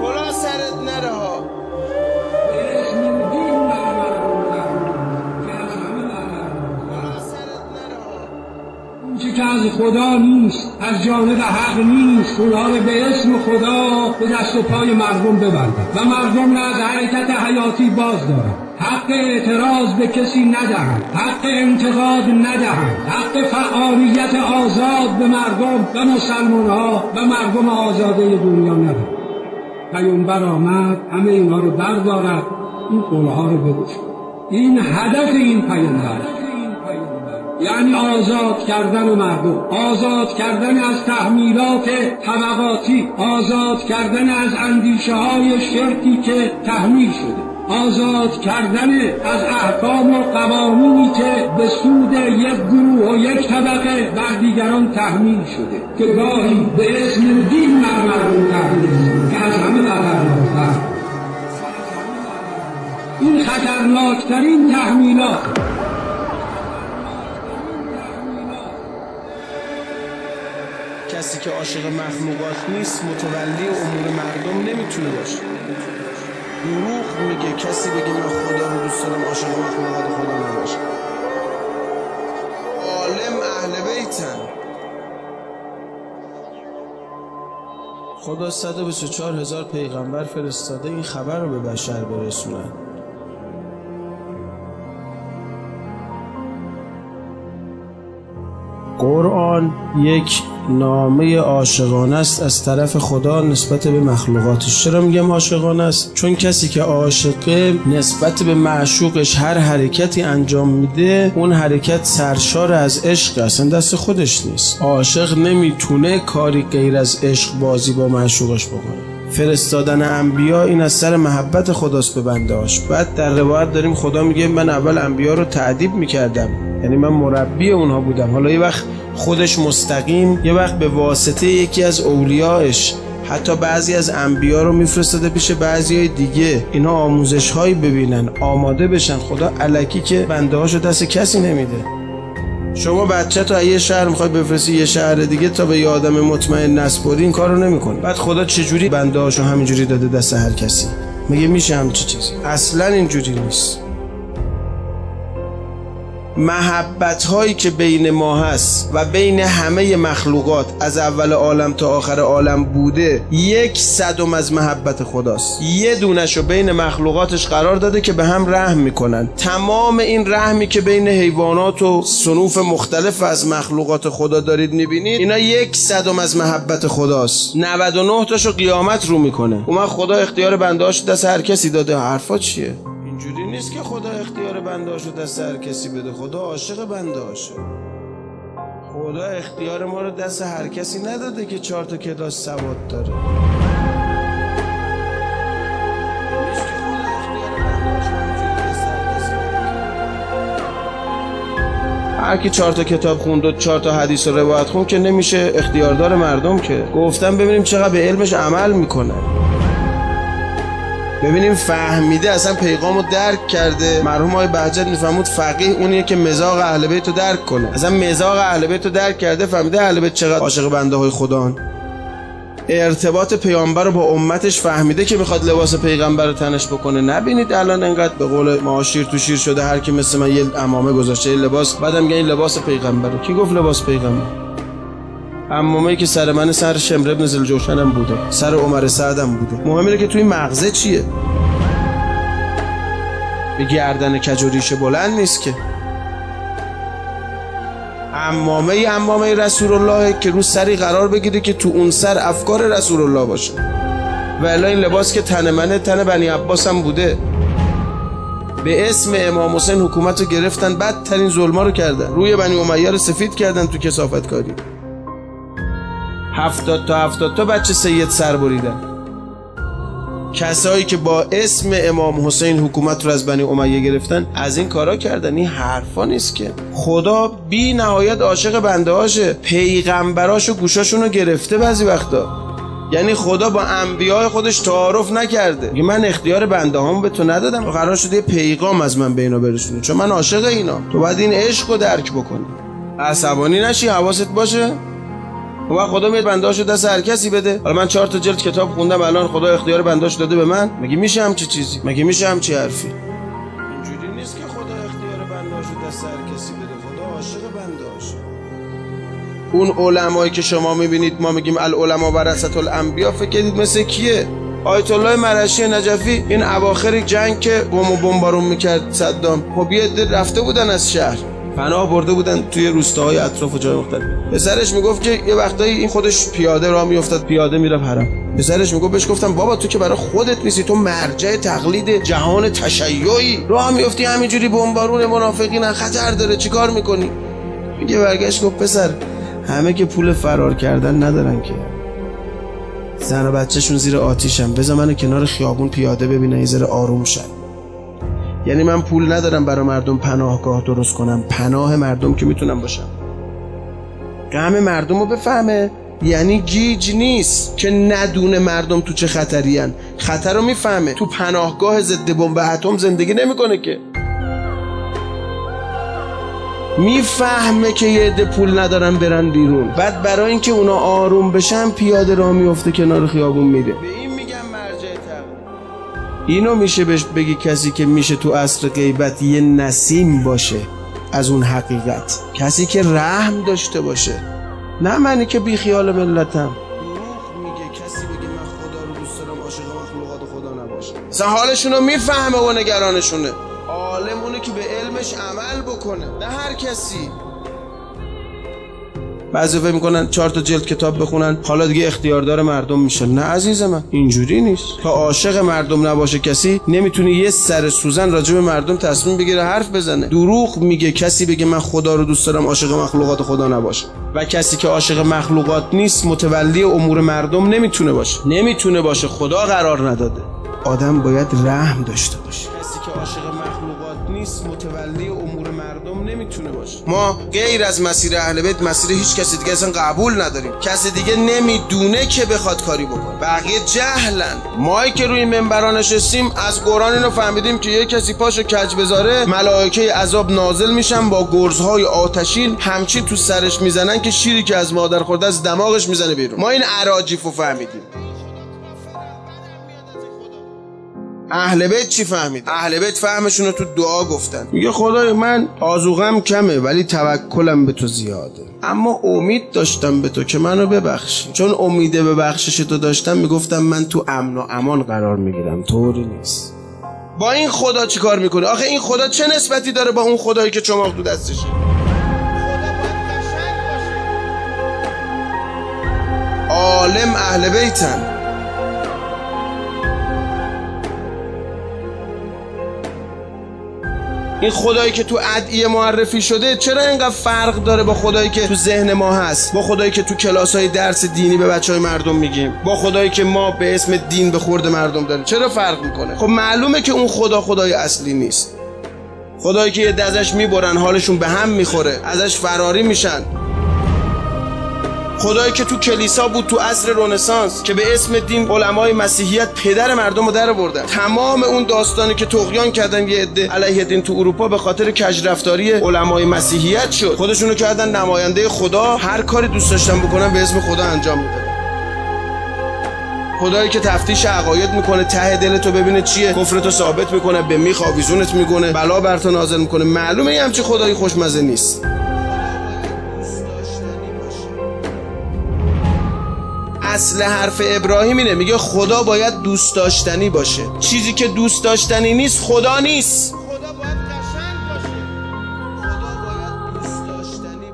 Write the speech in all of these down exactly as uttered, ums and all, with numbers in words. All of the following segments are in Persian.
کلا سرت نره که از خدا نیست، از جانب حق نیست، اونا رو به اسم خدا به دست و پای مردم ببندن و مردم را از حرکت حیاتی باز دارن. حق اعتراض به کسی ندهند، حق انتقاد ندهند، حق فعالیت آزاد به مردم و مسلمان ها و مردم آزاده دنیا ندهند. پیامبر آمد همه اینا رو بردارد، این قوله ها رو بگوشد. این هدف این پیامبر یعنی آزاد کردن مردم، آزاد کردن از تحمیلات طبقاتی، آزاد کردن از اندیشه های شرکی که تحمیل شده، آزاد کردن از احکام و قوانینی که به سود یک گروه و یک طبقه بر دیگران تحمیل شده که گاهی به اسم دین بر مردم تحمیل شده که از همه خطرناکتر، این خطرناکترین تحمیلات. کسی که عاشق مخلوقات نیست متولی امور مردم نمیتونه باشه. دروغ میگه کسی بگه من خدا رو دوست دارم عاشق مخلوقات خدا نباشه. عالم اهل بیتن. خدا صد و بیست و چهار هزار پیغمبر فرستاده این خبر رو به بشر برسونن. قرآن یک نامه عاشقانه است از طرف خدا نسبت به مخلوقاتش. چرا میگم عاشقانه است؟ چون کسی که عاشقه نسبت به معشوقش هر حرکتی انجام میده اون حرکت سرشار از عشق، اصلا دست خودش نیست. عاشق نمیتونه کاری غیر از عشق بازی با معشوقش بکنه. فرستادن انبیا این از سر محبت خداست به بندهاش. بعد در روایت داریم خدا میگه من اول انبیا رو تعذیب میکردم، یعنی من مربی اونها بودم. حالا یه وقت خودش مستقیم، یه وقت به واسطه یکی از اولیاش، حتی بعضی از انبیا رو میفرستاده پیش بعضیای دیگه اینا آموزش هایی ببینن آماده بشن. خدا الکی که بندهاشو دست کسی نمیده. شما بچه تا یه شهر میخوای بفرستی یه شهر دیگه تا به یه آدم مطمئن نسپاری، این کارو نمیکنه. بعد خدا چجوری بنده هاشو همینجوری داده دست هر کسی؟ میگه میشه همچی چیزی؟ اصلا اینجوری نیست. محبت هایی که بین ما هست و بین همه مخلوقات از اول عالم تا آخر عالم بوده یک صدم از محبت خداست. یه دونشو بین مخلوقاتش قرار داده که به هم رحم میکنن. تمام این رحمی که بین حیوانات و صنوف مختلف از مخلوقات خدا دارید میبینید اینا یک صدم از محبت خداست. نود و نه تاشو قیامت رو میکنه. اون خدا اختیار بندهاش دست هر کسی داده. حرفا چیه؟ اینجوری نیست که خدا اختیار بندهاشو دست هر کسی بده. خدا عاشق بندهاشه. خدا اختیار ما رو دست هر کسی نداده که چهار تا کلاس سواد داره. هر کی چهار تا کتاب خوند و چهار تا حدیث و روایت خوند که نمیشه اختیاردار مردم. که گفتم ببینیم چقدر به علمش عمل میکنه، ببینیم فهمیده، اصلا پیغامو درک کرده. مرحوم آقای بهجت میفهمود فقیه اونیه که مزاج اهل بیتو درک کنه. اصلا مزاج اهل بیتو درک کرده، فهمیده اهل بیت چقدر عاشق بنده های خدان. ارتباط پیامبر رو با امتش فهمیده که میخواد لباس پیغمبر رو تنش بکنه. نبینید الان انقدر به قول معاشیر تو شیر شده هر کی مثل من یه عمامه گذاشته یه لباس، بعدم میگن لباس پیغمبره. کی گفت لباس پیغمبر؟ عمامه‌ای که سر من سر شمر ابن ذوالجوشن هم بوده، سر عمر سعد هم بوده. مهم اینه که توی مغزه چیه؟ به گردن کج و ریشه بلند نیست که. عمامه‌ای عمامه رسول الله که رو سری قرار بگیره که تو اون سر افکار رسول الله باشه. و الا این لباس که تن منه تن بنی عباس هم بوده. به اسم امام حسین حکومت رو گرفتن، بدترین ظلما رو کردن، روی بنی امیه رو سفید کردن تو کثافت کاری. هفتاد تا هفتاد تا بچه سید سر بریدن. کسایی که با اسم امام حسین حکومت رو از بنی امیه گرفتن از این کارا کردن. این حرفا نیست که. خدا بی نهایت عاشق بنده هاشه. پیغمبراشو گوشاشون رو گرفته بعضی وقتا. یعنی خدا با انبیاء خودش تعارف نکرده. میگه من اختیار بنده هامو به تو ندادم، قرار شده یه پیغام از من به اینا برسونه چون من عاشق اینا. تو باید این عشق رو درک بکنی. عصبانی نشی، حواست باشه. و خدا میاد بنداشو دست هر کسی بده. حالا من چهار تا جلد کتاب خوندم، الان خدا اختیار بنداشو داده به من. مگه میشه همچی چیزی؟ مگه میشه همچی حرفی؟ اینجوری نیست که خدا اختیار بنداشو دست هر کسی بده. خدا عاشق بنداشه. اون علمایی که شما میبینید ما میگیم العلماء ورثة الانبیا، فکر کردید مثل کیه؟ آیت الله مرشی نجفی این اواخر جنگ که بمو بمبارون میکرد صدام، خب یه عده رفته بودن از شهر، پناه برده بودن توی روستاهای اطراف و جای مختلف. پسرش میگفت که یه وقتایی این خودش پیاده راه میافتاد، پیاده میرفت حرم. پسرش میگفت، بهش گفتم بابا تو که برای خودت نیستی، تو مرجع تقلید جهان تشیعی، راه میافتی همینجوری بمبارون منافقین، خطر داره، چیکار میکنی؟ میگه برگشت گفت پسر، همه که پول فرار کردن ندارن که، زن و بچه‌شون زیر آتیشن، بذار منو کنار خیابون پیاده ببینن یه ذره آروم شن. یعنی من پول ندارم برای مردم پناهگاه درست کنم، پناه مردم که میتونم باشم. غم مردم رو بفهمه، یعنی گیج نیست که ندونه مردم تو چه خطری هن. خطر رو میفهمه، تو پناهگاه ضد بمب اتم زندگی نمیکنه که، میفهمه که یه عده پول ندارن برن بیرون، بعد برای اینکه اونا آروم بشن پیاده راه میفته کنار خیابون میره. به این میگم مرجع تقلید. اینو میشه بهش بگی کسی که میشه تو عصر غیبت یه نسیم باشه از اون حقیقت، کسی که رحم داشته باشه، نه منی که بی خیال ملتم. اصلا حالشونو میفهمه و نگرانشونه. عالم اونه که به علمش عمل بکنه، نه هر کسی. بعضی فکر میکنن چهار تا جلد کتاب بخونن حالا دیگه اختیاردار مردم میشه. نه عزیز من، اینجوری نیست. تا عاشق مردم نباشه کسی، نمیتونه یه سر سوزن راجع به مردم تصمیم بگیره، حرف بزنه. دروغ میگه کسی بگه من خدا رو دوست دارم عاشق مخلوقات خدا نباشه. و کسی که عاشق مخلوقات نیست متولی امور مردم نمیتونه باشه، نمیتونه باشه، خدا قرار نداده. آدم باید رحم داشته باشه. کسی که عاشق مخلوقات نیست متولی امور مردم نمیتونه باشه. ما غیر از مسیر اهل بیت مسیر هیچ کسی دیگه اصلا قبول نداریم. کسی دیگه نمیدونه که بخواد کاری بکنه، بقیه جهلن. ما که روی منبرا نشستیم از قرآن اینو فهمیدیم که یه کسی پاشو کج بذاره ملائکه عذاب نازل میشن با گرزهای آتشین، همچین تو سرش میزنن که شیری که از مادر خورده از دماغش میزنه بیرون. ما این اراجیفو فهمیدیم. اهل بیت چی فهمید؟ اهل بیت فهمشون رو تو دعا گفتن. میگه خدای من آذوقم کمه ولی توکلم به تو زیاده، اما امید داشتم به تو که منو ببخشی. چون امیده به بخشش تو داشتم میگفتم من تو امن و امان قرار میگیرم. طوری نیست. با این خدا چی کار میکنه؟ آخه این خدا چه نسبتی داره با اون خدایی که چماق تو دستشه؟ عالم اهل بیتن. این خدایی که تو ادعیه معرفی شده چرا اینقدر فرق داره با خدایی که تو ذهن ما هست، با خدایی که تو کلاس‌های درس دینی به بچه‌های مردم میگیم، با خدایی که ما به اسم دین به خورد مردم داریم؟ چرا فرق میکنه؟ خب معلومه که اون خدا خدای اصلی نیست. خدایی که یه دزش میبرن حالشون به هم میخوره، ازش فراری میشن. خدایی که تو کلیسا بود تو عصر رنسانس که به اسم دین علمای مسیحیت پدر مردم رو در آوردن. تمام اون داستانی که طغیان کردن یه عده علیه دین تو اروپا به خاطر کجرفتاری علمای مسیحیت شد. خودشونو کردن نماینده خدا، هر کاری دوست داشتن بکنن به اسم خدا انجام میدن. خدایی که تفتیش عقاید میکنه، ته دلتو ببینه چیه، کفرتو ثابت میکنه، به میخ آویزونت میکنه، بلا بر تو نازل میکنه. معلومه این همچین خدایی خوشمزه نیست. اصل حرف ابراهیم اینه، میگه خدا باید دوست داشتنی باشه. چیزی که دوست داشتنی نیست خدا نیست. خدا باید قشنگ باشه. خدا باید دوست داشتنی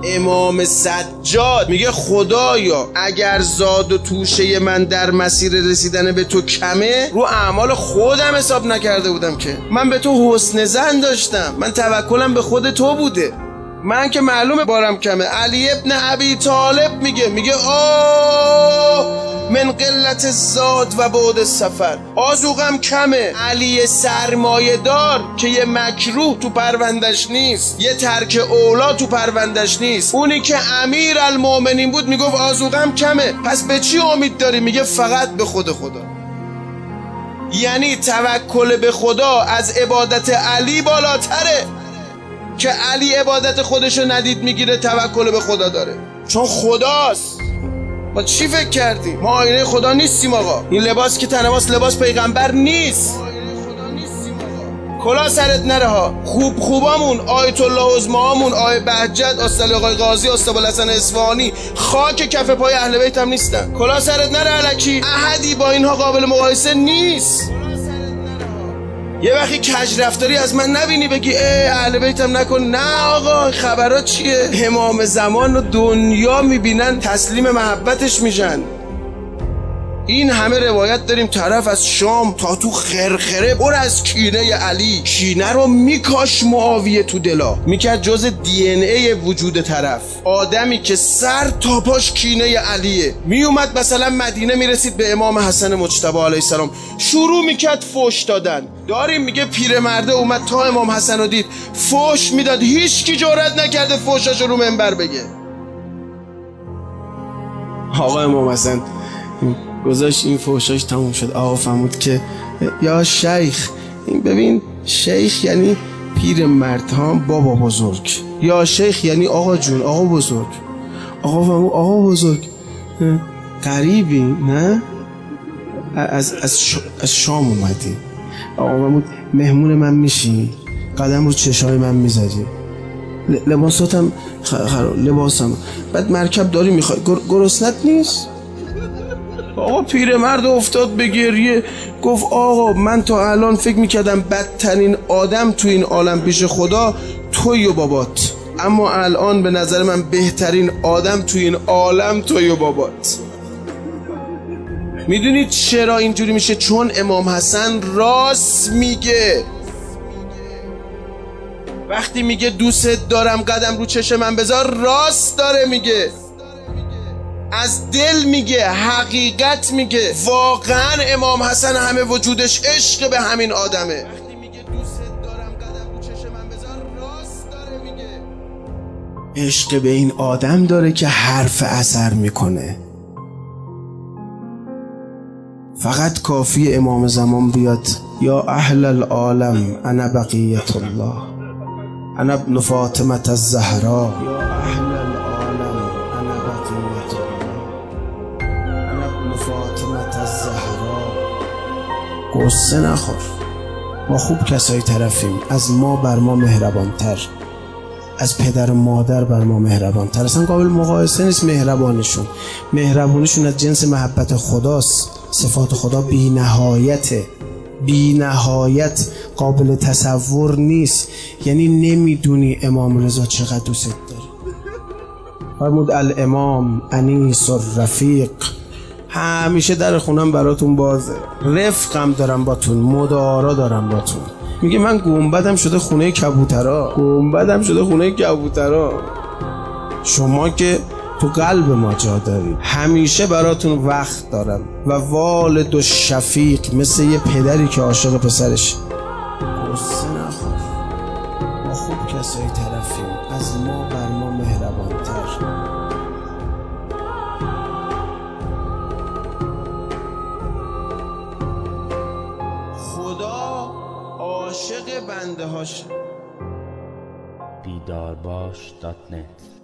باشه. امام سجاد میگه خدایا اگر زاد و توشه من در مسیر رسیدن به تو کمه، رو اعمال خودم حساب نکرده بودم که، من به تو حسن ظن داشتم، من توکلم به خود تو بوده، من که معلومه بارم کمه. علی ابن ابی طالب میگه، میگه آه من قلت زاد و بعد سفر، آذوقم کمه. علی سرمایه دار که یه مکروه تو پروندش نیست، یه ترک اولا تو پروندش نیست، اونی که امیر المومنین بود میگفت آذوقم کمه. پس به چی امید داری؟ میگه فقط به خود خدا. یعنی توکل به خدا از عبادت علی بالاتره، که علی عبادت خودشو ندید میگیره، توکل به خدا داره. چون خداست. ما چی فکر کردی؟ ما آینه خدا نیستیم آقا. این لباس که تن ماست لباس پیغمبر نیست. کلا سرت نره ها. خوب خوبامون، آیت الله عظماهامون، آیه بهجت، آستالی آقای قاضی، آستالی حسن اصفهانی، خاک کف پای اهل بیت هم نیستن. کلا سرت نره الکی. احدی با اینها قابل مقایسه نیست. یه وقتی کج رفتاری از من نبینی بگی ای اهل بیتم نکن. نه آقا خبرها چیه؟ امام زمان و دنیا میبینن تسلیم محبتش میشن. این همه روایت داریم طرف از شام تا تو خرخره بر از کینه علی، کینه رو میکاش معاویه تو دلا، میکرد جز دی ان ای وجود طرف. آدمی که سر تا پاش کینه علیه، میومد مثلا مدینه میرسید به امام حسن مجتبی علیه السلام، شروع میکرد فوش دادن. داریم میگه پیرمرده اومد تا امام حسن رو دید فوش میداد، هیچ کی جرئت نکرده فوشش رو منبر بگه. آقا امام حسن گذاشت این فحشاش تموم شد. آقا فرمود که یا شیخ، این ببین شیخ یعنی پیر مرد ها، بابا بزرگ. یا شیخ یعنی آقا جون، آقا بزرگ. آقا فرمود آقا بزرگ قریبی نه؟ از, از, ش... از شام اومدی. آقا فرمود مهمون من میشی، قدم رو چشای من میذاری، لباساتم خراب، لباسم بعد مرکب داری میخوای، گر... گرسنت نیست؟ آقا پیرمرد افتاد به گریه، گفت آقا من تا الان فکر میکردم بدترین آدم تو این عالم پیش خدا توی و بابات، اما الان به نظر من بهترین آدم تو این عالم توی و بابات. میدونید چرا اینجوری میشه؟ چون امام حسن راست میگه. وقتی میگه دوست دارم قدم رو چشم من بذار، راست داره میگه، از دل میگه، حقیقت میگه. واقعا امام حسن همه وجودش عشق به همین آدمه. وقتی میگه دوست دارم قدم رو چشم من بذار، راست داره میگه، عشق به این آدم داره که حرف اثر میکنه. فقط کافی امام زمان بیاد یا اهل العالم انا بقیت الله انا ابن فاطمه الزهرا، یا اهل قصه نخور، ما خوب کسایی طرفیم، از ما بر ما مهربانتر، از پدر و مادر بر ما مهربانتر، اصلا قابل مقایسه نیست. مهربانشون مهربانشون از جنس محبت خداست. صفات خدا بی نهایته، بی نهایت، قابل تصور نیست. یعنی نمیدونی امام رضا چقدر دوست داره. فرمود الامام انیس الرفیق، همیشه در خونم براتون بازه، رفقم دارم باتون، مدارا دارم باتون. میگه من گنبدم شده خونه کبوترا، گنبدم شده خونه کبوترا، شما که تو قلب ما جا دارید، همیشه براتون وقت دارم. و والد و شفیق، مثل یه پدری که عاشق پسرش. قصه نخور، ما خوب کسایی طرفیم، از ما بر ما مهربانتر. عاشق بنده هاش. بیدار باش دات نت